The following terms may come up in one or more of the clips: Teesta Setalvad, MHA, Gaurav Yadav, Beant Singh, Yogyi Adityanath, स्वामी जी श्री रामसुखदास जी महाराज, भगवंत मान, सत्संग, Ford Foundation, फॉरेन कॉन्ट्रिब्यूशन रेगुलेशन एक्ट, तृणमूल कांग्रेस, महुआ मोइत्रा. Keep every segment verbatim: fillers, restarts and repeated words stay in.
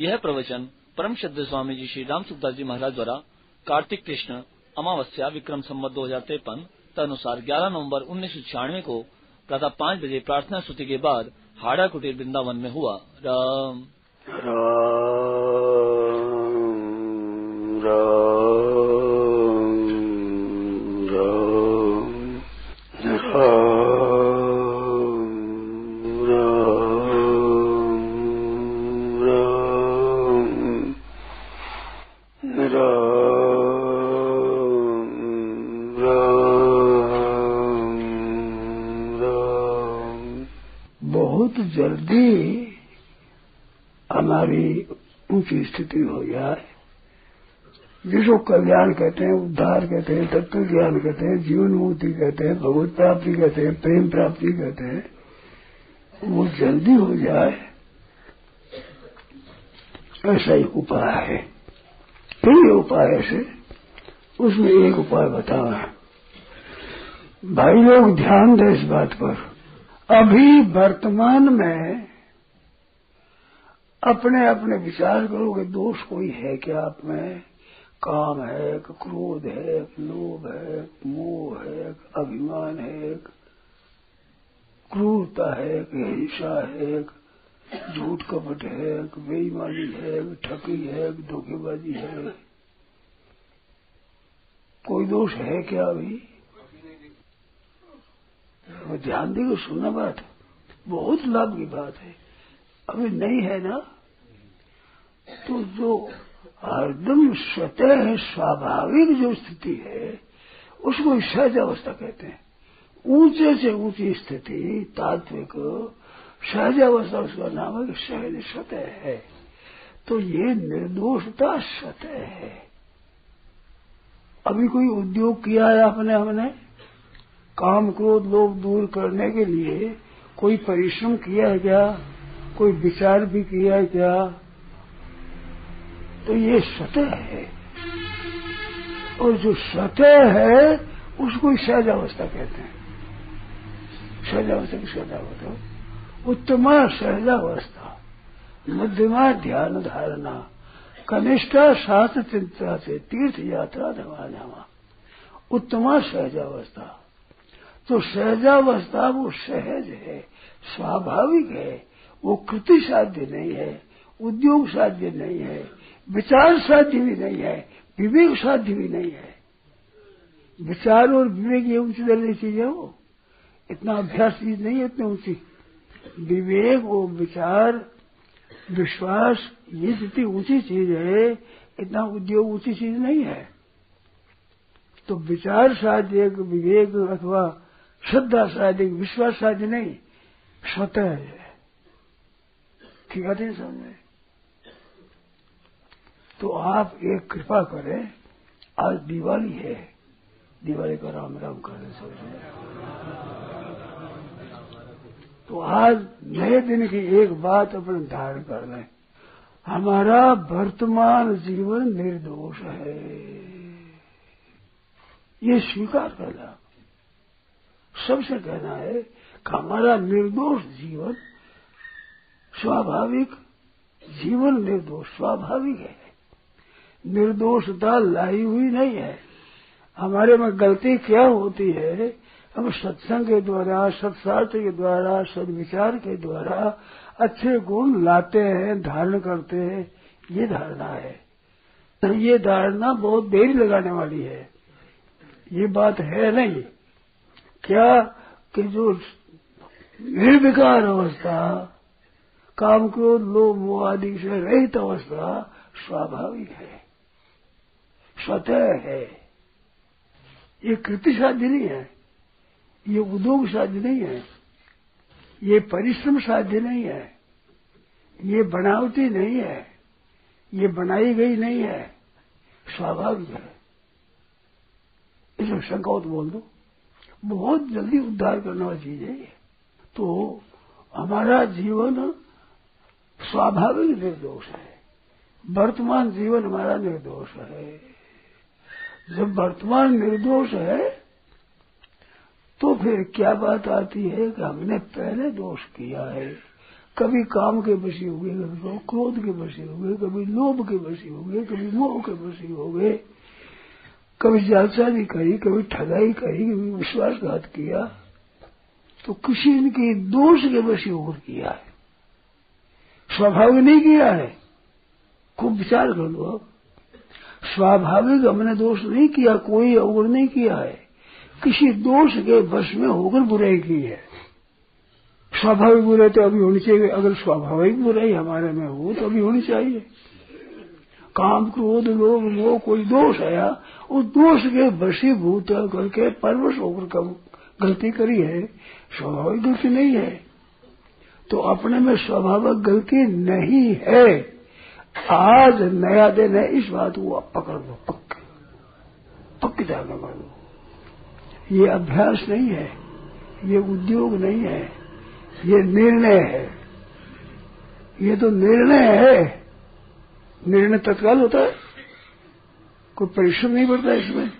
यह प्रवचन परम श्रद्धेय स्वामी जी श्री रामसुखदास जी महाराज द्वारा कार्तिक कृष्ण अमावस्या विक्रम संवत दो हजार तिरपन तदनुसार ग्यारह नवंबर उन्नीस सौ छियानवे को प्रातः पाँच बजे प्रार्थना स्तुति के बाद हाड़ा कुटीर वृंदावन में हुआ। राम राम राम राम राम जल्दी हमारी ऊंची स्थिति हो जाए, जिसको कल्याण कहते हैं, उद्धार कहते हैं, तत्व ज्ञान कहते हैं, जीवन मुक्ति कहते हैं, भगवत प्राप्ति कहते हैं, प्रेम प्राप्ति कहते हैं, वो जल्दी हो जाए, ऐसा ही उपाय है। कई उपाय से उसमें एक उपाय बतावा। भाई लोग ध्यान दें इस बात पर, अभी वर्तमान में अपने अपने विचार करो कि दोष कोई है क्या आप में, काम है, क्रोध है, लोभ है, मोह है, अभिमान है, क्रूरता है, हिंसा है, झूठ कपट है, बेईमानी है, ठगी है, धोखेबाजी है, कोई दोष है क्या? अभी ध्यान देकर सुनना, बात बहुत लाभ की बात है। अभी नहीं है ना, तो जो हरदम स्वतः है, स्वाभाविक जो स्थिति है, उसको सहज अवस्था कहते हैं। ऊंचे से ऊंची स्थिति तात्विक सहज अवस्था, उसका नाम है सहज स्वतः है। तो ये निर्दोषता स्वतः है। अभी कोई उद्योग किया है आपने, हमने काम क्रोध लोभ दूर करने के लिए कोई परिश्रम किया है क्या, कोई विचार भी किया है क्या? तो ये सतह है, और जो सतह है उसको सहज अवस्था कहते हैं। सहज अवस्था की सहजावस्था, उत्तमा सहजावस्था, मध्यमा ध्यान धारणा, कनिष्ठा शास्त्र चिंता से तीर्थ यात्रा धमा धामा, उत्तमा सहजावस्था। तो सहजावस्था वो सहज है, स्वाभाविक है, वो कृति साध्य नहीं है, उद्योग साध्य नहीं है, विचार साध्य भी नहीं है, विवेक साध्य भी नहीं है। विचार और विवेक ये ऊंची दर्जे चीज है, वो इतना अभ्यास चीज नहीं है, इतनी ऊंची। विवेक और विचार विश्वास ये जितनी ऊंची चीज है, इतना उद्योग ऊंची चीज नहीं है। तो विचार साध्य विवेक अथवा श्रद्धा साध्य विश्वास साध्य नहीं, स्वतः है। ठीक है समझे? तो आप एक कृपा करें, आज दिवाली है, दिवाली का राम राम करें समझे। तो आज नए दिन की एक बात अपने धारण कर लें, हमारा वर्तमान जीवन निर्दोष है, ये स्वीकार करना। सबसे कहना है कि हमारा निर्दोष जीवन स्वाभाविक जीवन, निर्दोष स्वाभाविक है, निर्दोषता लाई हुई नहीं है। हमारे में गलती क्या होती है? हम सत्संग के द्वारा, सत्शास्त्र के द्वारा, सद्विचार के द्वारा अच्छे गुण लाते हैं, धारण करते हैं, ये धारणा है। ये धारणा बहुत देरी लगाने वाली है, ये बात है नहीं क्या कि जो निर्विकार अवस्था, काम क्रोध लोभ मोह आदि से रहित अवस्था स्वाभाविक है, स्वतः है। ये कृति साध्य नहीं है, ये उद्योग साध्य नहीं है, ये परिश्रम साध्य नहीं है, ये बनावटी नहीं है, ये बनाई गई नहीं है, स्वाभाविक है। इस शंकावत बोल दो, बहुत जल्दी उद्धार करने वाली चीज है। तो हमारा जीवन स्वाभाविक निर्दोष है, वर्तमान जीवन हमारा निर्दोष है। जब वर्तमान निर्दोष है तो फिर क्या बात आती है कि हमने पहले दोष किया है, कभी काम के बसी हो गए, कभी क्रोध के बसी हो गए, कभी लोभ के बसी हो गए, कभी मोह के बसी हो गए, कभी जालसाजी करी, कभी ठगाई करी, कभी विश्वासघात किया, तो किसी इनके दोष के बसी होकर किया है, स्वाभाविक नहीं किया है। खूब विचार कर लो आप, स्वाभाविक हमने दोष नहीं किया, कोई और नहीं किया है, किसी दोष के बस में होकर बुराई की है। स्वाभाविक बुराई तो अभी होनी चाहिए, अगर स्वाभाविक बुराई हमारे में हो तो अभी होनी चाहिए। काम क्रोध लोभ मोह कोई दोष आया, उस दोष के वशीभूत करके परवश होकर कम गलती करी है, स्वाभाविक गलती नहीं है। तो अपने में स्वाभाविक गलती नहीं है, आज नया दिन है, इस बात को आप पकड़ लो, पक्के पक्के जाना मानो। ये अभ्यास नहीं है, ये उद्योग नहीं है, ये निर्णय है। ये तो निर्णय है, निर्णय तत्काल होता है, कोई परिश्रम नहीं पड़ता इसमें,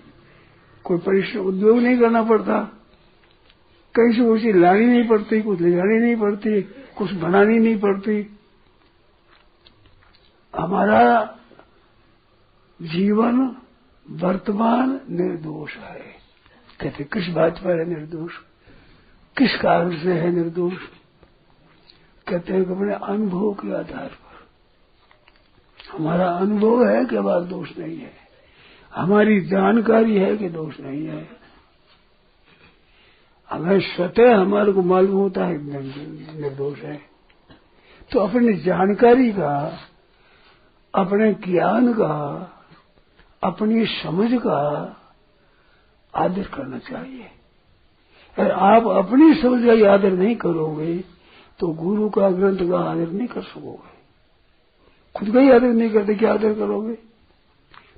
कोई परिश्रम उद्योग नहीं करना पड़ता, कहीं से कोई चीज लानी नहीं पड़ती, कुछ ले जानी नहीं पड़ती, कुछ बनानी नहीं पड़ती। हमारा जीवन वर्तमान निर्दोष है। कहते किस बात पर है निर्दोष, किस कारण से है निर्दोष? कहते हैं कि अपने अनुभव के आधार पर। हमारा अनुभव है कि हमारा दोष नहीं है, हमारी जानकारी है कि दोष नहीं है, हमें स्वतः हमारे को मालूम होता है कि निर्दोष है। तो अपनी जानकारी का, अपने ज्ञान का, अपनी समझ का आदर करना चाहिए। अगर आप अपनी समझ का आदर नहीं करोगे तो गुरु का, ग्रंथ का आदर नहीं कर सकोगे। खुद का ही आदर नहीं करते, क्या आदर करोगे?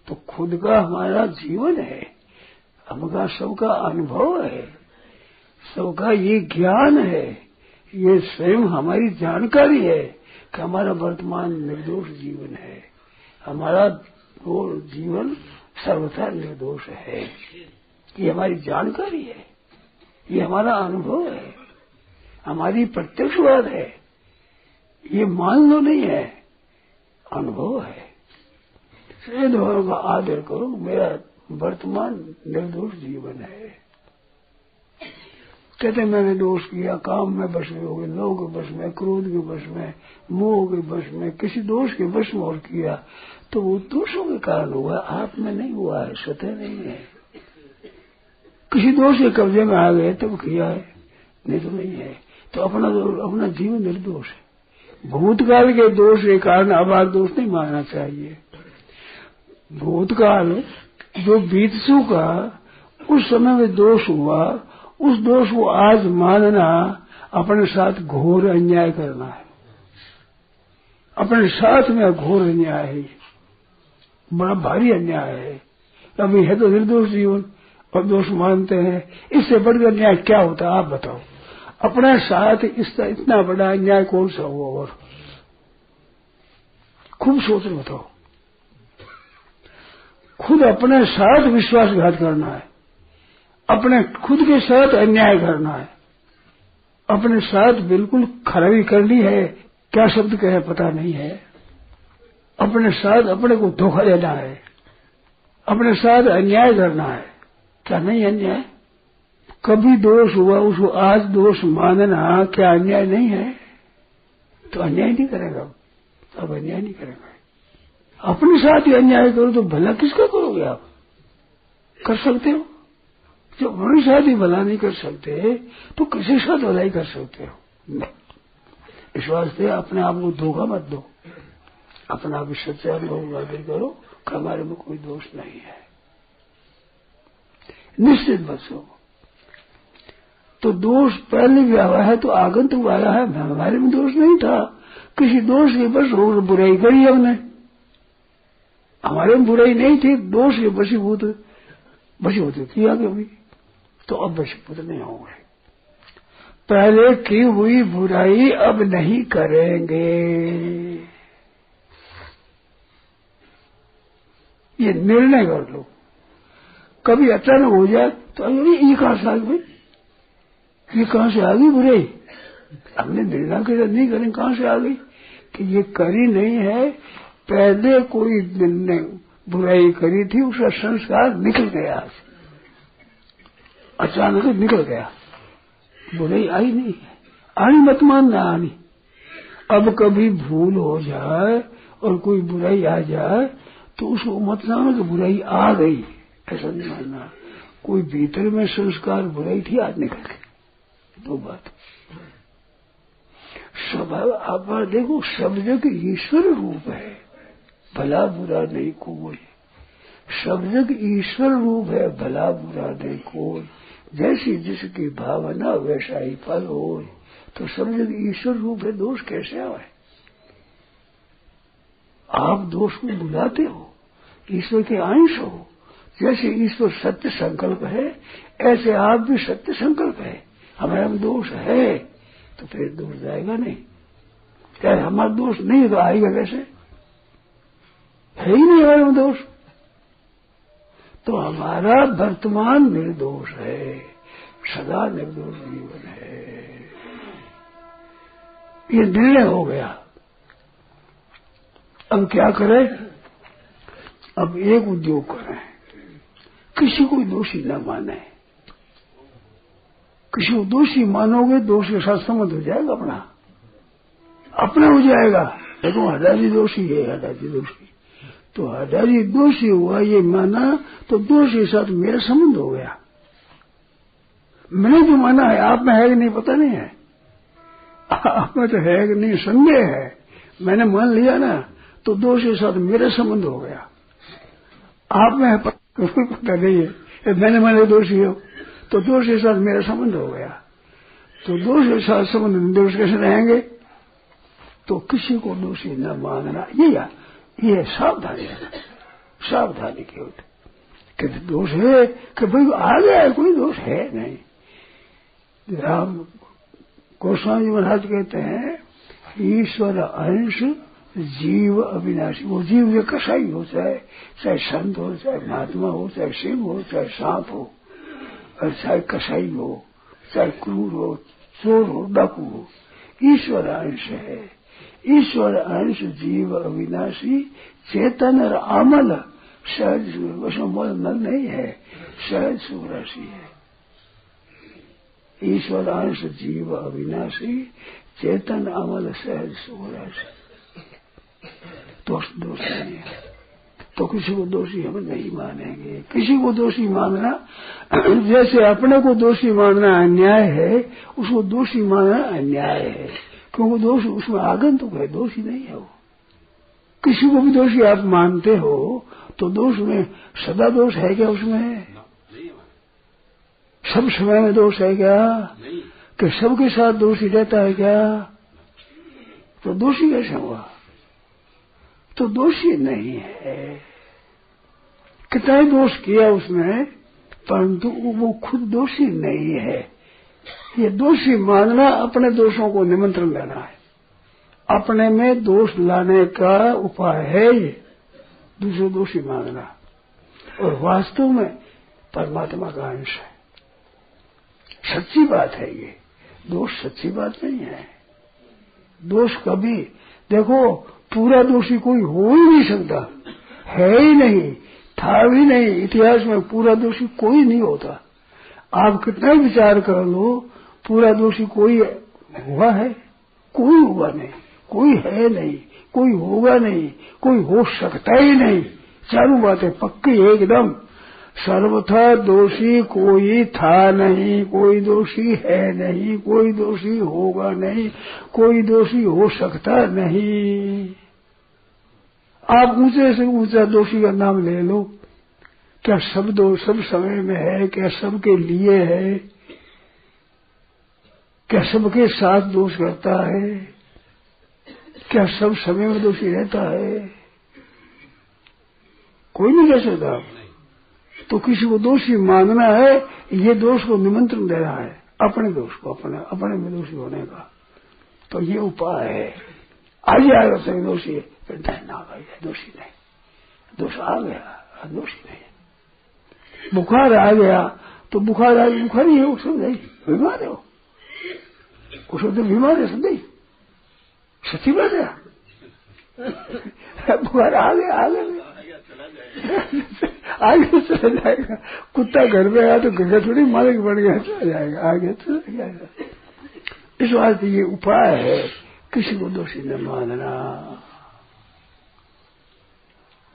तो खुद का हमारा जीवन है, हमका सबका अनुभव है, सबका ये ज्ञान है, ये स्वयं हमारी जानकारी है कि हमारा वर्तमान निर्दोष जीवन है, हमारा वो जीवन सर्वथा निर्दोष है। ये हमारी जानकारी है, ये हमारा अनुभव है, हमारी प्रत्यक्षवाद है, ये मान लो नहीं है, अनुभव है। इन दोनों का आदर करो, मेरा वर्तमान निर्दोष जीवन है। कहते मैंने दोष किया, काम में बस में हो गए, लोभ के बस में, क्रोध के बस में, मोह के बस में, किसी दोष के बस में और किया, तो वो दोषों के कारण हुआ, आप में नहीं हुआ है, सत्य नहीं है। किसी दोष के कब्जे में आ गए तब किया है, नहीं तो नहीं है। तो अपना अपना जीवन निर्दोष है। भूतकाल के दोष के कारण अब आप दोष नहीं मानना चाहिए। भूतकाल जो बीत चुका, उस समय में दोष हुआ, उस दोष को आज मानना अपने साथ घोर अन्याय करना है, अपने साथ में घोर अन्याय है, बड़ा भारी अन्याय है। अभी है तो निर्दोष जीवन और दोष मानते हैं, इससे बढ़कर अन्याय क्या होता है? आप बताओ, अपने साथ इसका इतना बड़ा अन्याय कौन सा हुआ? और खूब सोच के बताओ, खुद अपने साथ विश्वासघात करना है, अपने खुद के साथ अन्याय करना है, अपने साथ बिल्कुल खराबी करनी है, क्या शब्द कहे पता नहीं है, अपने साथ अपने को धोखा देना है, अपने साथ अन्याय करना है, क्या नहीं अन्याय? कभी दोष हुआ उसको आज दोष मानना क्या अन्याय नहीं है? तो अन्याय नहीं करेगा, अब अन्याय नहीं करेगा। अपने साथ ही अन्याय करो तो भला किसका करोगे? आप कर सकते हो? जो अपने साथ ही भला नहीं कर सकते तो किसी साथ भलाई कर सकते हो? इस वास्ते अपने आप को धोखा मत दो, अपने आप सच्चा लोग आदर करो कि हमारे में कोई दोष नहीं है, निश्चित बचो। तो दोष पहले भी आया है, तो आगंतुक आया है, हमारे में दोष नहीं था, किसी दोष के बस और बुराई करी हमने, हमारे में बुराई नहीं थी, दोष के बसीभूत बसी होती थी आगे भी, तो अब बशीपुत्र नहीं होंगे। पहले की हुई बुराई अब नहीं करेंगे, ये निर्णय कर लो। कभी अचानक हो जाए तो अरे ये कहां से आ गई, ये कहां से आ गई बुराई, हमने निंदा की नहीं करें, कहाँ से आ गई कि ये करी नहीं है, पहले कोई ने बुराई करी थी उसका संस्कार निकल गया, अचानक निकल गया, बुराई आई नहीं है, आई मत मानना आनी। अब कभी भूल हो जाए और कोई बुराई आ जाए तो उसको मत मानो कि बुराई आ गई, ऐसा नहीं मानना, कोई भीतर में संस्कार बुराई थी आज निकल गई। दो बात स्वभाव, आप देखो शब्द के ईश्वर रूप है, भला बुरा नहीं कोई, शब्द के ईश्वर रूप है, भला बुरा नहीं कोई, जैसी जिसकी भावना वैसा ही फल हो, तो शब्द के ईश्वर रूप है, दोष कैसे आए? आप दोष को बुलाते हो, ईश्वर के अंश हो, जैसे ईश्वर सत्य संकल्प है ऐसे आप भी सत्य संकल्प है, हमारा भी दोष है तो फिर दोष जाएगा नहीं, क्या हमारा दोष नहीं तो आएगा कैसे, है ही नहीं हमारे में दोष, तो हमारा वर्तमान निर्दोष है, सदा निर्दोष जीवन है, ये निर्णय हो गया। अब क्या करें? अब एक उद्योग करें, किसी को दोषी न माने, किसी को दोषी मानोगे दोष के साथ संबंध हो जाएगा, अपना अपना हो जाएगा, देखो हजारी दोषी है, हजारी दोषी, तो हजारी दोषी हुआ ये माना तो दोष के साथ मेरा संबंध हो गया, मैंने जो माना है आप में है कि नहीं पता नहीं है, आप में तो है कि नहीं संदेह है, मैंने मान लिया ना तो दोष के साथ मेरा संबंध हो गया, आप में है पता नहीं है, मैंने माना दोषी हो तो दोष के साथ मेरा संबंध हो गया, तो दोष के साथ संबंध निर्दोष कैसे रहेंगे, तो किसी को दोषी न मानना, ये या ये सावधानी है, सावधानी की ओर कि दोष है कि भाई आ गया है, कोई दोष है नहीं। राम गोस्वामी जी महाराज कहते हैं ईश्वर अंश जीव अविनाशी, वो जीव ये कसाई हो, चाहे चाहे संत हो, चाहे महात्मा हो, चाहे शिव हो, चाहे सांप हो, और चाहे कसाई हो, चाहे क्रूर हो, चोर हो, डाकू हो, ईश्वर अंश है, ईश्वर अंश जीव अविनाशी चेतन और अमल सहज सूर्य नहीं है, सहज सूर्यसी है, ईश्वर अंश जीव अविनाशी चेतन अमल सहज सूर्यसी, दोष दोष नहीं है, तो किसी को दोषी हम नहीं मानेंगे, किसी को दोषी मानना जैसे अपने को दोषी मानना अन्याय है, उसको दोषी मानना अन्याय है, क्योंकि दोष उसमें आगंतुक है, दोषी नहीं है वो। किसी को भी दोषी आप मानते हो तो दोष में सदा दोष है क्या उसमें? सब समय में दोष है क्या? कि सबके साथ दोषी रहता है क्या? तो दोषी कैसे हुआ? तो दोषी नहीं है, कितना ही दोष किया उसने, परंतु वो खुद दोषी नहीं है। ये दोषी मानना अपने दोषों को निमंत्रण देना है, अपने में दोष लाने का उपाय है ये दूसरे दोषी मानना, और वास्तव में परमात्मा का अंश है, सच्ची बात है ये, दोष सच्ची बात नहीं है। दोष कभी देखो पूरा दोषी कोई हो ही नहीं सकता, है ही नहीं, था भी नहीं, इतिहास में पूरा दोषी कोई नहीं होता, आप कितना विचार कर लो पूरा दोषी कोई हुआ है? कोई हुआ नहीं, कोई है नहीं, कोई होगा नहीं, कोई हो सकता ही नहीं, चारों बातें पक्की एकदम, सर्वथा दोषी कोई था नहीं, कोई दोषी है नहीं, कोई दोषी होगा नहीं, कोई दोषी हो सकता नहीं। आप ऊंचे से ऊंचा दोषी का नाम ले लो, क्या सब दोष सब समय में है? क्या सबके लिए है? क्या सबके साथ दोष करता है? क्या सब समय में दोषी रहता है? कोई नहीं कह सकता। तो किसी को दोषी मानना है, ये दोष को निमंत्रण दे रहा है, अपने दोष को, अपने अपने में दोषी होने का, तो ये उपाय है। आज आएगा सभी दोषी है, फिर धरना आ गया, दोषी नहीं, दोष आ गया, दोषी नहीं, बुखार आ गया तो बुखार आ गया, बुखार ही हो, समझ नहीं बीमार हो, कुछ तो बीमार है सदैव क्षति बढ़ गया बुखार आगे आगे आगे चला जाएगा। कुत्ता घर में आया तो घर थोड़ी मालिक बन गया, चला जाएगा आगे चला जाएगा। इस वास्ते ये उपाय है किसी को दोषी न मानना,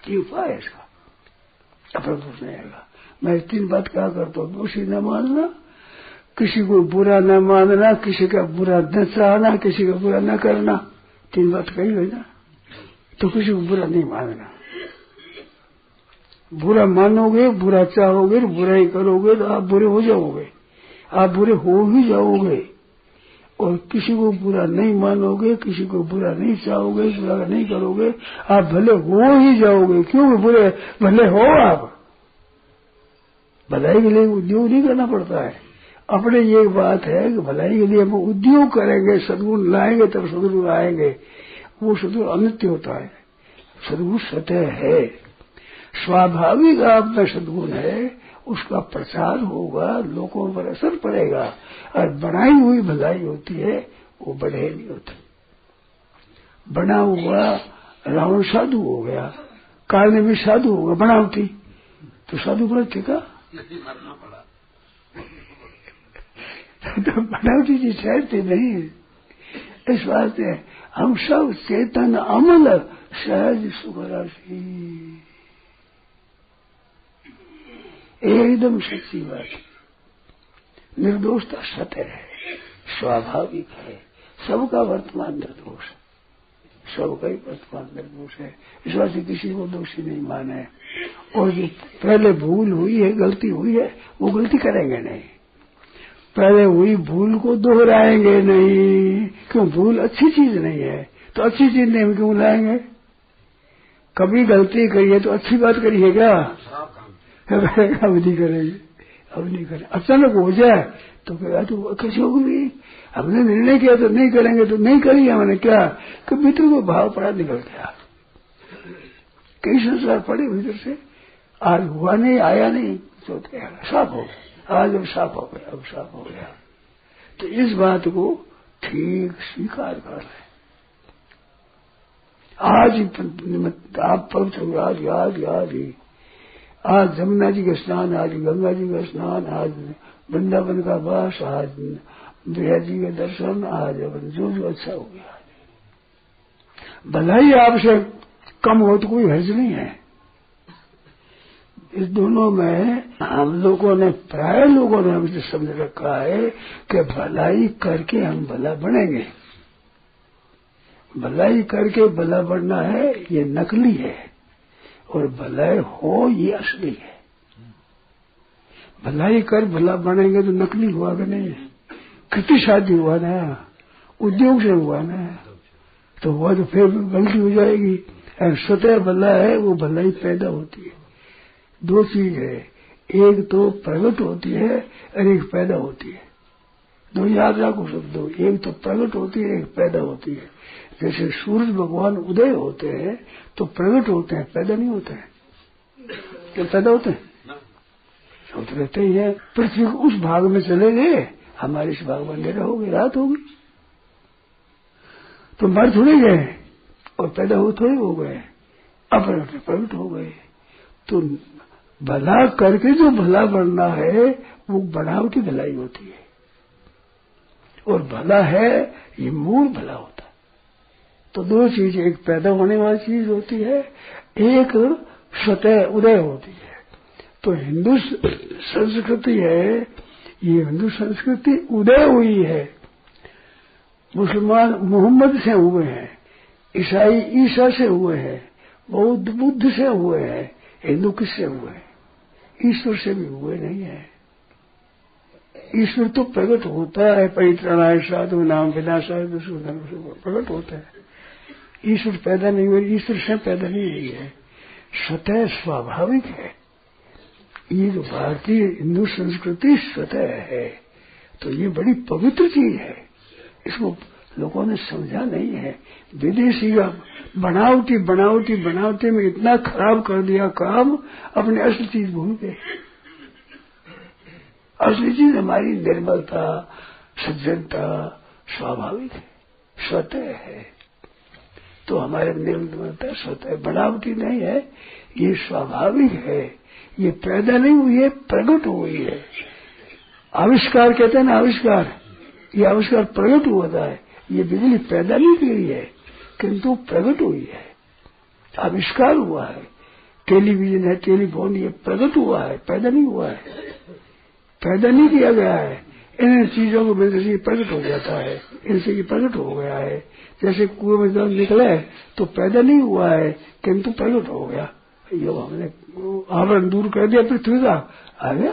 ये उपाय है इसका, अपना दोष नहीं आएगा। मैं तीन बात कहा करता हूँ, दोषी न मानना, किसी को बुरा न मानना, किसी का बुरा न चाहना, किसी का बुरा न करना, तीन बात कही हुई ना। तो किसी को बुरा नहीं मानना, बुरा मानोगे बुरा चाहोगे तो बुरा ही करोगे तो आप बुरे हो जाओगे, आप बुरे हो ही जाओगे। और किसी को बुरा नहीं मानोगे, किसी को बुरा नहीं चाहोगे, बुरा नहीं करोगे, आप भले हो ही जाओगे। क्योंकि बुरे भले हो आप, भलाई के लिए उद्योग नहीं करना पड़ता है। अपने ये बात है कि भलाई के लिए हम उद्योग करेंगे, सदगुण लाएंगे तब सदगुण आएंगे। वो सदगुण अनित्य होता है, सदगुण सतह है, स्वाभाविक आपका सदगुण है, उसका प्रचार होगा, लोगों पर असर पड़ेगा। और बनाई हुई भलाई होती है वो बढ़े नहीं होती। बना हुआ रावण साधु हो गया, काल में साधु होगा, बनावटी तो साधु बना ठेका मरना पड़ा तो बनावटी जी सहते नहीं। इस वास्ते हम सब चेतन अमल सहज सुख राशि, एकदम सच्ची बात, निर्दोषता सत्य है, स्वाभाविक है। सबका वर्तमान निर्दोष, सबका ही वर्तमान निर्दोष है। इस वास्ते किसी को दोषी नहीं माना है। और जो पहले भूल हुई है, गलती हुई है, वो गलती करेंगे नहीं, पहले हुई भूल को दोहराएंगे नहीं। क्यों? भूल अच्छी चीज नहीं है, तो अच्छी चीज नहीं हम क्यों लाएंगे? कभी गलती करिए तो अच्छी बात करिए क्या? अब नहीं करेंगे, अब नहीं करेंगे। अचानक हो जाए तो क्या तो कैसे होगी? हमने निर्णय किया तो नहीं करेंगे, तो नहीं करी हमने। क्या कि भीतर को भाव पड़ा निकल गया, कई संसार पड़े भीतर से, आज हुआ नहीं, आया नहीं, तो साफ हो गया। आज अब साफ हो गया, अब साफ हो गया। तो इस बात को ठीक स्वीकार कर रहे। आज आप पवित्र हो, आज आज आज ही आज जमुना जी का स्नान, आज गंगा जी का स्नान, आज वृंदावन का वास, आज बिहार जी का दर्शन, आज अपन जो जो अच्छा हो गया। भलाई आपसे कम हो तो कोई हर्ज नहीं है। इस दोनों में हम लोगों ने, प्राय लोगों ने हमसे समझ रखा है कि भलाई करके हम भला बनेंगे, भलाई करके भला बनना है, ये नकली है। और भलाई हो ये असली है। भलाई कर भला बनेंगे तो नकली हुआ कि नहीं? कृति शादी हुआ ना, उद्योग से हुआ ना, तो हुआ तो फिर गलती हो जाएगी। और स्वतः भला है वो भलाई पैदा होती है। दो चीज है, एक तो प्रगट होती है और एक पैदा होती है। दो याद रखो शब्दों, एक तो प्रगट होती है, एक पैदा होती है। जैसे सूरज भगवान उदय होते हैं तो प्रगट होते हैं, पैदा नहीं होते हैं। क्या पैदा होते हैं? सब तो रहते ही है। पृथ्वी के उस भाग में चले गए, हमारे इस भाग में अंधेरा हो गया, रात होगी, तो मर थोड़े गए और पैदा हो थोड़े हो गए, अपने अपने प्रगट हो गए। तो भला करके जो भला बनना है वो बनावटी भलाई होती है, और भला है ये मूल भला होता है। तो दो चीज, एक पैदा होने वाली चीज होती है, एक स्वतः उदय होती है। तो हिंदू संस्कृति है, ये हिंदू संस्कृति उदय हुई है। मुसलमान मोहम्मद से हुए हैं, ईसाई ईसा से हुए हैं, बौद्ध बुद्ध से हुए हैं। हिंदू किससे हुए? ईश्वर से भी हुए नहीं है। ईश्वर तो प्रकट होता है, परित्राणाय साधु नाम विनाशाय दुष्कृतम, प्रकट होता है। ईश्वर पैदा नहीं हुए, ईश्वर से पैदा नहीं हुई है, स्वतः स्वाभाविक है। ये जो भारतीय हिंदू संस्कृति स्वतः है, तो ये बड़ी पवित्र चीज है। इसको लोगों ने समझा नहीं है। विदेशी का बनावटी बनावटी बनावटी में इतना खराब कर दिया काम, अपने असली चीज भूल गए। असली चीज हमारी निर्मलता, सज्जनता, स्वाभाविक है, स्वतः है। तो हमारे निर्मलता स्वतः बनावटी नहीं है, ये स्वाभाविक है, ये पैदा नहीं हुई है, प्रकट हुई है। आविष्कार कहते हैं ना, आविष्कार, ये आविष्कार प्रकट होता है। ये बिजली पैदा नहीं की गई है किंतु प्रकट हुई है, आविष्कार हुआ है। टेलीविजन है, टेलीफोन, ये प्रकट हुआ है, पैदा नहीं हुआ है, पैदा नहीं किया गया है। इन चीजों को मिलने से ये प्रकट हो जाता है, इनसे ये प्रकट हो गया है। जैसे कुएं में जल निकले तो पैदा नहीं हुआ है किंतु प्रकट हो गया। ये हमने आवरण दूर कर दिया, पृथ्वी का आ गया,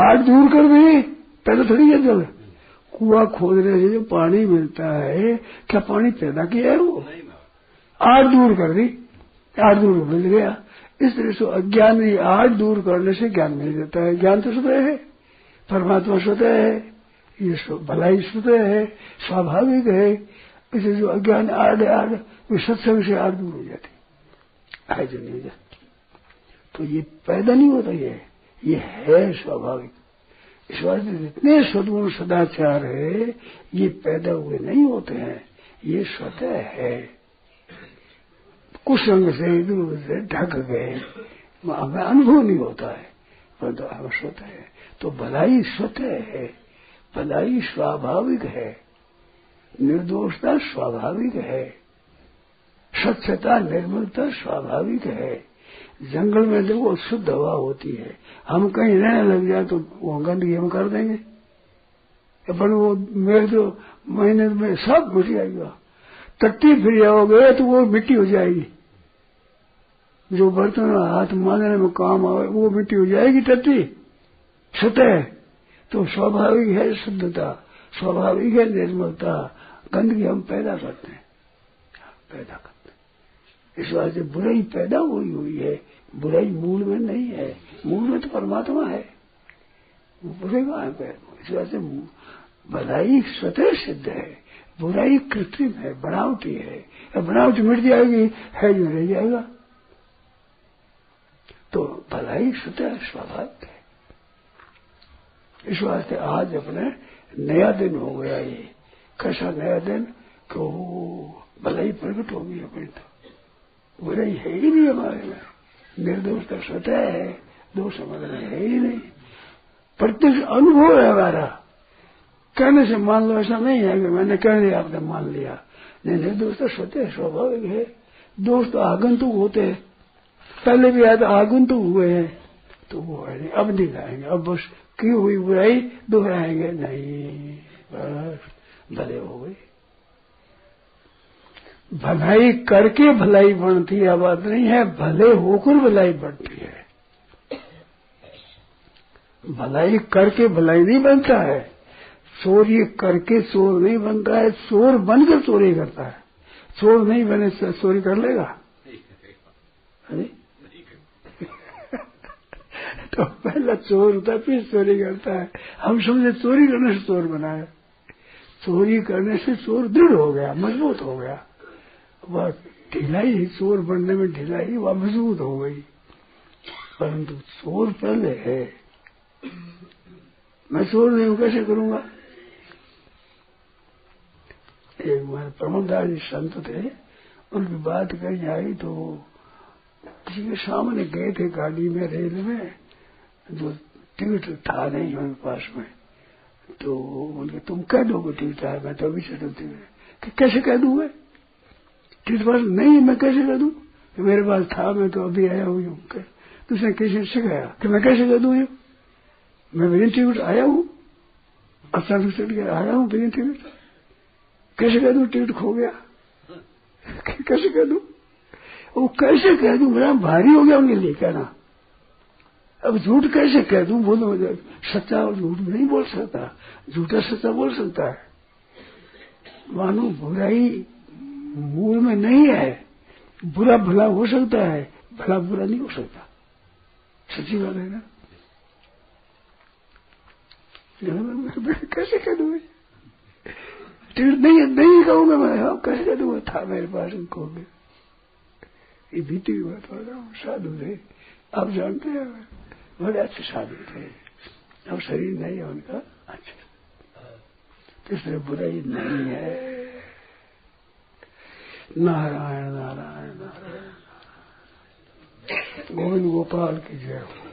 आड़ दूर कर दिए, पैदा थोड़ी है जल। कुआ खोदने से जो पानी मिलता है, क्या पानी पैदा किया है? वो आड़ दूर कर दी, आड़ दूर मिल गया। इस तरह से अज्ञान ही आड़ दूर करने से ज्ञान मिल जाता है। ज्ञान तो स्वतः है, परमात्मा स्वतः है, ये भलाई स्वतः है, स्वाभाविक है। इसलिए जो अज्ञान आड़ आड़ वो सत्संग से आड़ दूर हो जाती है, जो नहीं हो जाती। तो ये पैदा नहीं होता, ये ये है स्वाभाविक। इस बात में जितने सद्गुण सदाचार है, ये पैदा हुए नहीं होते हैं, ये स्वतः है। कुसंग से दूर से ढक गए, हमें अनुभव नहीं होता है, परंतु हम स्वतः है। तो भलाई स्वतः है, भलाई स्वाभाविक है, निर्दोषता स्वाभाविक है, स्वच्छता निर्मलता स्वाभाविक है। जंगल में देखो शुद्ध हवा होती है, हम कहीं रहने लग जाए तो वो गंदगी हम कर देंगे, पर वो मेरे तो महीने में सब मिट जाएगा। टट्टी फिर जाओगे तो वो मिट्टी हो जाएगी, जो बर्तन हाथ मांगने में काम आवे वो मिट्टी हो जाएगी। टट्टी सतह तो स्वाभाविक है, शुद्धता स्वाभाविक है, निर्मलता। गंदगी हम पैदा करते हैं, पैदा करते हैं। इस बात से बुराई पैदा हुई हुई है, बुराई मूल में नहीं है, मूल में तो परमात्मा है, वो बुरे कहाँ है पैदा। इस बात से भलाई स्वतः सिद्ध है, बुराई कृत्रिम है, बनावटी है। बनावट मिट जाएगी, है जो रह जाएगा। तो भलाई स्वतः स्वाभाविक है। इस बात से आज अपने नया दिन हो गया, ये कैसा नया दिन कि वो भलाई प्रकट होगी अपने, तो बुराई है ही नहीं हमारे में, निर्दोष का स्वतः है, दोष हमारे में है ही नहीं। प्रत्यक्ष अनुभव है हमारा, कहने से मान लो ऐसा नहीं है कि मैंने कह दिया आपने मान लिया, नहीं। निर्दोष का स्वतः स्वाभाविक है। दोष तो आगंतुक होते हैं, पहले भी आज आगंतुक हुए हैं, तो वो है नहीं, अब नहीं लाएंगे। अब बस की हुई बुराई दोहराएंगे नहीं, बस भले हो गए। भलाई करके भलाई बनती है, बात नहीं है, भले होकर भलाई बनती है। भलाई करके भलाई नहीं बनता है, चोरी करके चोर नहीं बनता है, चोर बनकर चोरी करता है। चोर नहीं बने चोरी कर लेगा? नहीं, तो पहला चोर होता है, फिर चोरी करता है। हम समझे चोरी करने से चोर बना है, चोरी करने से चोर दृढ़ हो गया, मजबूत हो गया। वह ढिलाई, चोर बनने में ढिलाई, वह मजबूत हो गई। परंतु चोर पहले है, मैं चोर नहीं हूं कैसे करूंगा। एक बार प्रमोदास जी संत थे, उनकी बात कहीं आई तो किसी के सामने गए थे, गाड़ी में, रेल में, जो टिकट था नहीं उनके पास में। तो उनके तुम कह दोगे टिकट है, मैं तो अभी चलती हूँ। कैसे कह दूंगे टिकट पास नहीं, मैं कैसे कह दूं कि मेरे पास था, मैं तो अभी आया हुई हूं। तो उसने किसी सिखाया कि मैं कैसे कह दूं, ये मैं विदिन टिकट आया हूं, अचानक से आया हूं विदिन टिकट, कैसे कह दूं टिकट खो गया, कैसे कह दूं। वो कैसे कह दूं मेरा भारी हो गया उनके लिए कहना। अब झूठ कैसे कह दूं, बोलो, सच्चा और झूठ नहीं बोल सकता, झूठा सच्चा बोल सकता है। मानो बुराई मूल में नहीं है, बुरा भला हो सकता है, भला बुरा नहीं हो सकता। सच्ची बात है ना, कैसे कह दूंगा टिकट नहीं नहीं कहूंगा मैं, कैसे कह दूंगा था मेरे पास, कहूंगा। ये बीती हुई बात हो रहा हूँ, साधु थे, आप जानते हैं, बड़े अच्छे साधु थे, अब शरीर नहीं है उनका, अच्छा इसमें बुराई नहीं है। नारायण नारायण नारायण गोविंद गोपाल की जय।